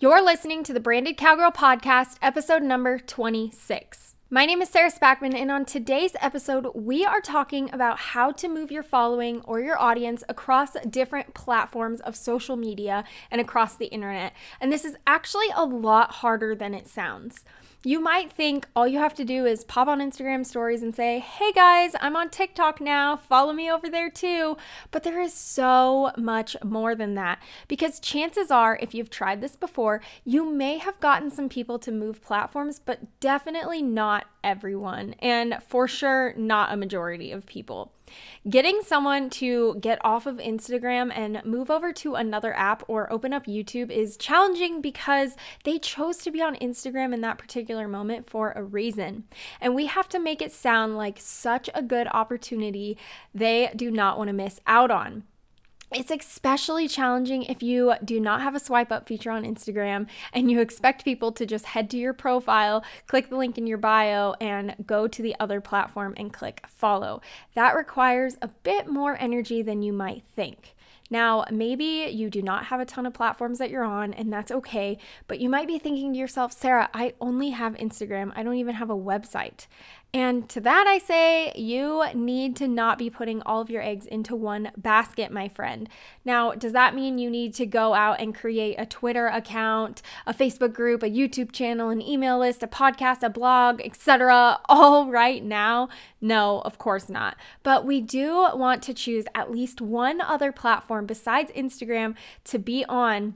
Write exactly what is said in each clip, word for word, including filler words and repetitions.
You're listening to the Branded Cowgirl Podcast, episode number twenty-six. My name is Sarah Spackman, and on today's episode, we are talking about how to move your following or your audience across different platforms of social media and across the internet. And this is actually a lot harder than it sounds. You might think all you have to do is pop on Instagram stories and say, hey guys, I'm on TikTok now, follow me over there too. But there is so much more than that, because chances are, if you've tried this before, you may have gotten some people to move platforms, but definitely not everyone, and for sure not a majority of people. Getting someone to get off of Instagram and move over to another app or open up YouTube is challenging because they chose to be on Instagram in that particular moment for a reason. And we have to make it sound like such a good opportunity they do not want to miss out on. It's especially challenging if you do not have a swipe up feature on Instagram and you expect people to just head to your profile, click the link in your bio, and go to the other platform and click follow. That requires a bit more energy than you might think. Now, maybe you do not have a ton of platforms that you're on, and that's okay, but you might be thinking to yourself, Sarah, I only have Instagram. I don't even have a website. And to that I say, you need to not be putting all of your eggs into one basket, my friend. Now, does that mean you need to go out and create a Twitter account, a Facebook group, a YouTube channel, an email list, a podcast, a blog, et cetera all right now? No, of course not. But we do want to choose at least one other platform besides Instagram to be on,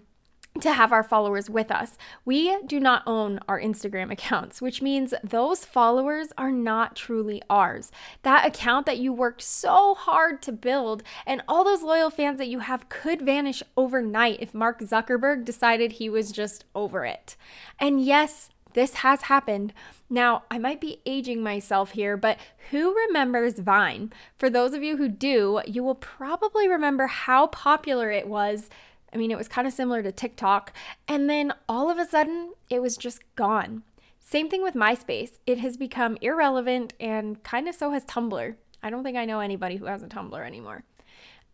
to have our followers with us. We do not own our Instagram accounts, which means those followers are not truly ours. That account that you worked so hard to build and all those loyal fans that you have could vanish overnight if Mark Zuckerberg decided he was just over it. And yes, this has happened. Now, I might be aging myself here, but who remembers Vine? For those of you who do, you will probably remember how popular it was. I mean, it was kind of similar to TikTok, and then all of a sudden, it was just gone. Same thing with MySpace. It has become irrelevant, and kind of so has Tumblr. I don't think I know anybody who has a Tumblr anymore.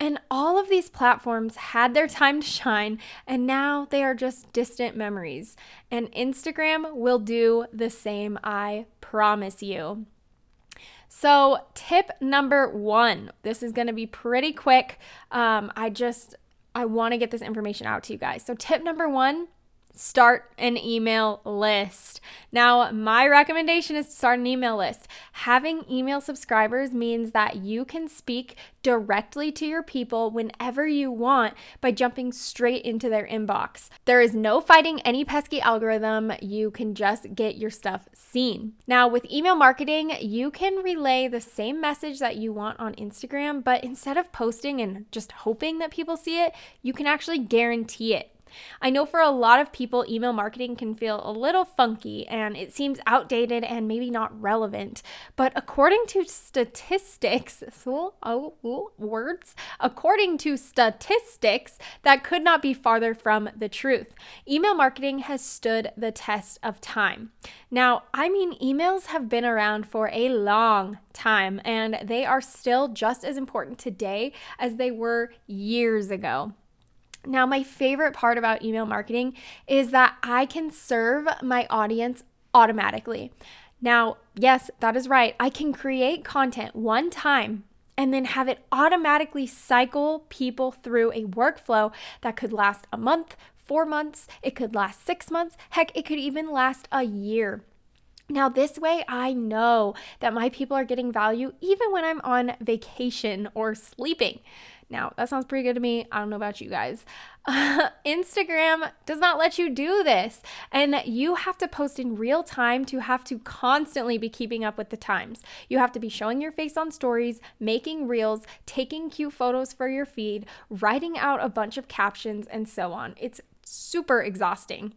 And all of these platforms had their time to shine, and now they are just distant memories. And Instagram will do the same, I promise you. So tip number one, this is going to be pretty quick. Um, I just... I want to get this information out to you guys. So tip number one, start an email list. Now, my recommendation is to start an email list. Having email subscribers means that you can speak directly to your people whenever you want by jumping straight into their inbox. There is no fighting any pesky algorithm. You can just get your stuff seen. Now, with email marketing, you can relay the same message that you want on Instagram, but instead of posting and just hoping that people see it, you can actually guarantee it. I know for a lot of people, email marketing can feel a little funky and it seems outdated and maybe not relevant, but according to statistics, oh, oh, words, according to statistics, that could not be farther from the truth. Email marketing has stood the test of time. Now, I mean, emails have been around for a long time and they are still just as important today as they were years ago. Now, my favorite part about email marketing is that I can serve my audience automatically. Now, yes, that is right. I can create content one time and then have it automatically cycle people through a workflow that could last a month, four months, it could last six months, heck, it could even last a year. Now, this way, I know that my people are getting value even when I'm on vacation or sleeping. Now, that sounds pretty good to me. I don't know about you guys. Uh, Instagram does not let you do this, and you have to post in real time to have to constantly be keeping up with the times. You have to be showing your face on stories, making reels, taking cute photos for your feed, writing out a bunch of captions, and so on. It's super exhausting.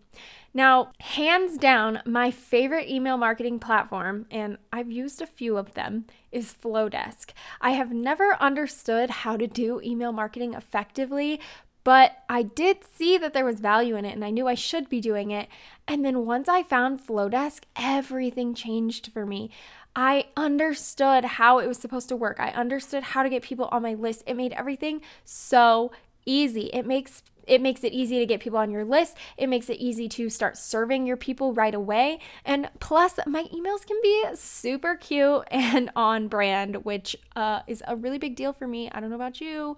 Now, hands down, my favorite email marketing platform, and I've used a few of them, is Flodesk. I have never understood how to do email marketing effectively, but I did see that there was value in it and I knew I should be doing it. And then once I found Flodesk, everything changed for me. I understood how it was supposed to work. I understood how to get people on my list. It made everything so easy. It makes It makes it easy to get people on your list. It makes it easy to start serving your people right away. And plus, my emails can be super cute and on brand, which uh, is a really big deal for me. I don't know about you.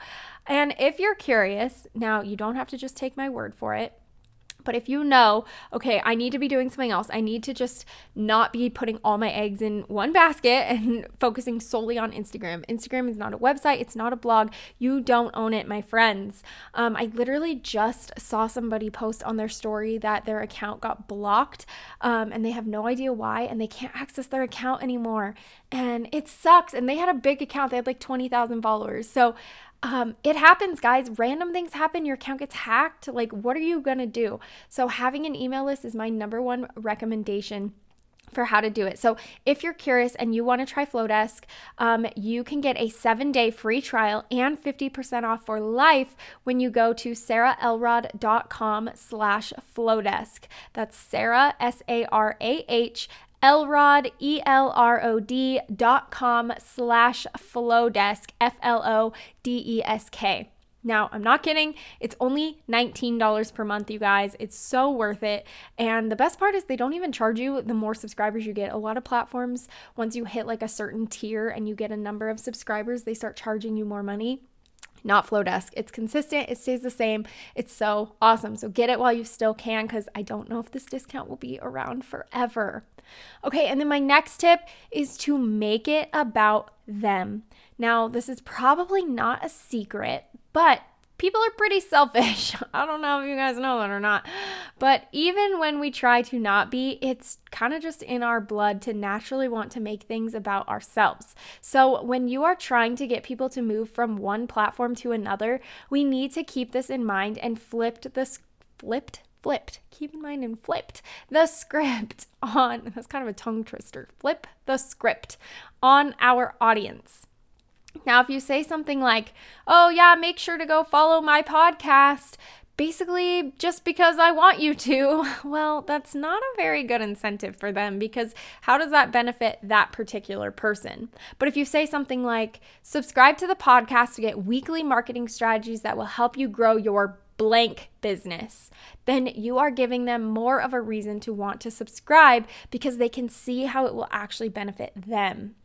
And if you're curious, now you don't have to just take my word for it. But if you know, okay, I need to be doing something else. I need to just not be putting all my eggs in one basket and focusing solely on Instagram. Instagram is not a website. It's not a blog. You don't own it, my friends. Um, I literally just saw somebody post on their story that their account got blocked um, and they have no idea why, and they can't access their account anymore. And it sucks. And they had a big account. They had like twenty thousand followers. So Um, it happens, guys. Random things happen. Your account gets hacked. Like, what are you gonna do? So having an email list is my number one recommendation for how to do it. So if you're curious and you want to try Flodesk, um, you can get a seven-day free trial and fifty percent off for life when you go to sarahelrod.com slash Flodesk. That's Sarah, S A R A H, Elrod, E L R O D dot com slash Flodesk, F L O D E S K. Now, I'm not kidding. It's only nineteen dollars per month, you guys. It's so worth it. And the best part is they don't even charge you the more subscribers you get. A lot of platforms, once you hit like a certain tier and you get a number of subscribers, they start charging you more money. Not Flodesk. It's consistent. It stays the same. It's so awesome. So get it while you still can, because I don't know if this discount will be around forever. Okay, and then my next tip is to make it about them. Now, this is probably not a secret, but people are pretty selfish. I don't know if you guys know that or not, but even when we try to not be, it's kind of just in our blood to naturally want to make things about ourselves. So when you are trying to get people to move from one platform to another, we need to keep this in mind and flipped this flipped flipped, keep in mind and flipped the script on, that's kind of a tongue twister, flip the script on our audience. Now, if you say something like, oh yeah, make sure to go follow my podcast, basically just because I want you to, well, that's not a very good incentive for them, because how does that benefit that particular person? But if you say something like, subscribe to the podcast to get weekly marketing strategies that will help you grow your blank business, then you are giving them more of a reason to want to subscribe, because they can see how it will actually benefit them.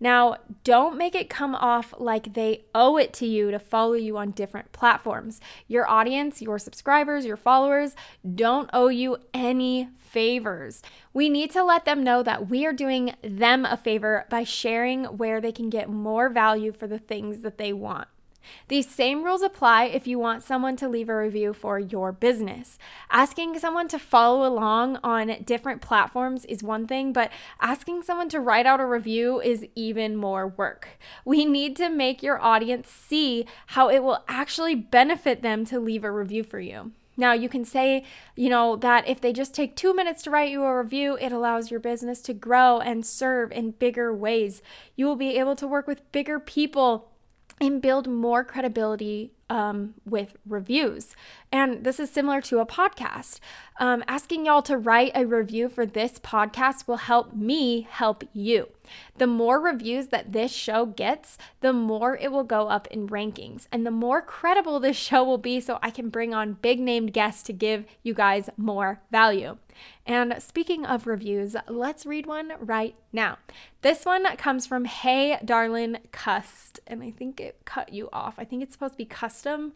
Now, don't make it come off like they owe it to you to follow you on different platforms. Your audience, your subscribers, your followers don't owe you any favors. We need to let them know that we are doing them a favor by sharing where they can get more value for the things that they want. These same rules apply if you want someone to leave a review for your business. Asking someone to follow along on different platforms is one thing, but asking someone to write out a review is even more work. We need to make your audience see how it will actually benefit them to leave a review for you. Now, you can say, you know, that if they just take two minutes to write you a review, it allows your business to grow and serve in bigger ways. You will be able to work with bigger people and build more credibility um, with reviews. And this is similar to a podcast. Um, asking y'all to write a review for this podcast will help me help you. The more reviews that this show gets, the more it will go up in rankings, and the more credible this show will be, so I can bring on big named guests to give you guys more value. And speaking of reviews, let's read one right now. This one comes from Hey Darlin Cust, and I think it cut you off. I think it's supposed to be custom,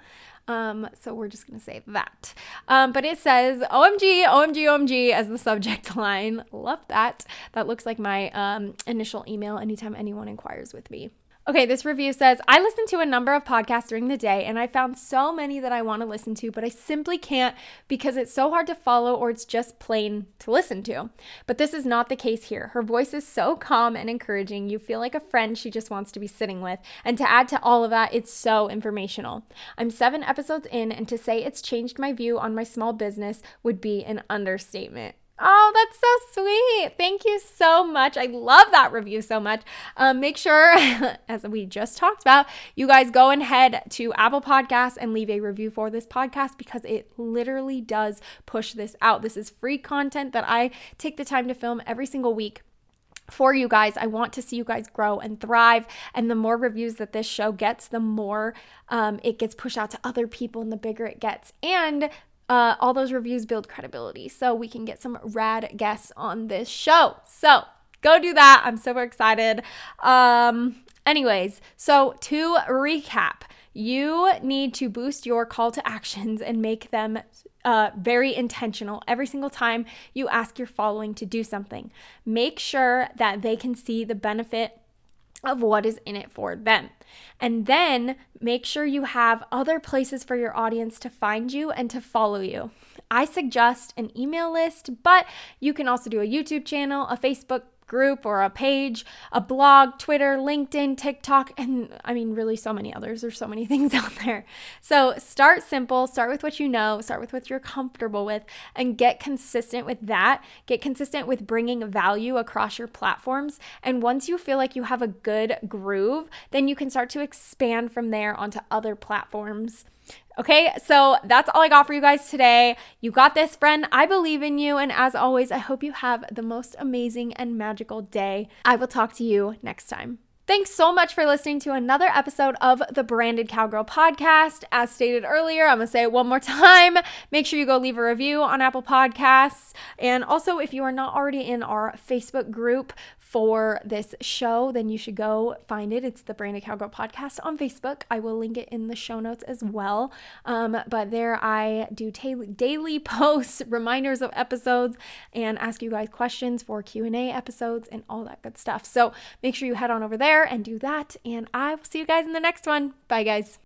um, so we're just going to say that. Um, but it says, O M G, O M G, O M G as the subject line. Love that. That looks like my um, initial email anytime anyone inquires with me. Okay, this review says, I listen to a number of podcasts during the day, and I found so many that I want to listen to, but I simply can't because it's so hard to follow, or it's just plain to listen to. But this is not the case here. Her voice is so calm and encouraging. You feel like a friend she just wants to be sitting with. And to add to all of that, it's so informational. I'm seven episodes in, and to say it's changed my view on my small business would be an understatement. Oh, that's so sweet. Thank you so much. I love that review so much. Um, make sure, as we just talked about, you guys go and head to Apple Podcasts and leave a review for this podcast, because it literally does push this out. This is free content that I take the time to film every single week. for you guys. I want to see you guys grow and thrive. And the more reviews that this show gets, the more um, it gets pushed out to other people and the bigger it gets. And uh, all those reviews build credibility, so we can get some rad guests on this show. So go do that. I'm super excited. Um, anyways, so to recap, you need to boost your call to actions and make them uh, very intentional every single time you ask your following to do something. Make sure that they can see the benefit of what is in it for them. And then make sure you have other places for your audience to find you and to follow you. I suggest an email list, but you can also do a YouTube channel, a Facebook group or a page, a blog, Twitter, LinkedIn, TikTok, and I mean, really so many others. There's so many things out there. So start simple, start with what you know, start with what you're comfortable with, and get consistent with that. Get consistent with bringing value across your platforms. And once you feel like you have a good groove, then you can start to expand from there onto other platforms. Okay, so that's all I got for you guys today. You got this, friend. I believe in you. And as always, I hope you have the most amazing and magical day. I will talk to you next time. Thanks so much for listening to another episode of the Branded Cowgirl Podcast. As stated earlier, I'm going to say it one more time. Make sure you go leave a review on Apple Podcasts. And also, if you are not already in our Facebook group for this show, then you should go find it. It's the Branded Cowgirl Podcast on Facebook. I will link it in the show notes as well. Um, but there I do ta- daily posts, reminders of episodes, and ask you guys questions for Q and A episodes and all that good stuff. So make sure you head on over there and do that. And I will see you guys in the next one. Bye, guys.